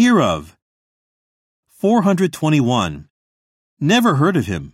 hear of. 421. Never heard of him.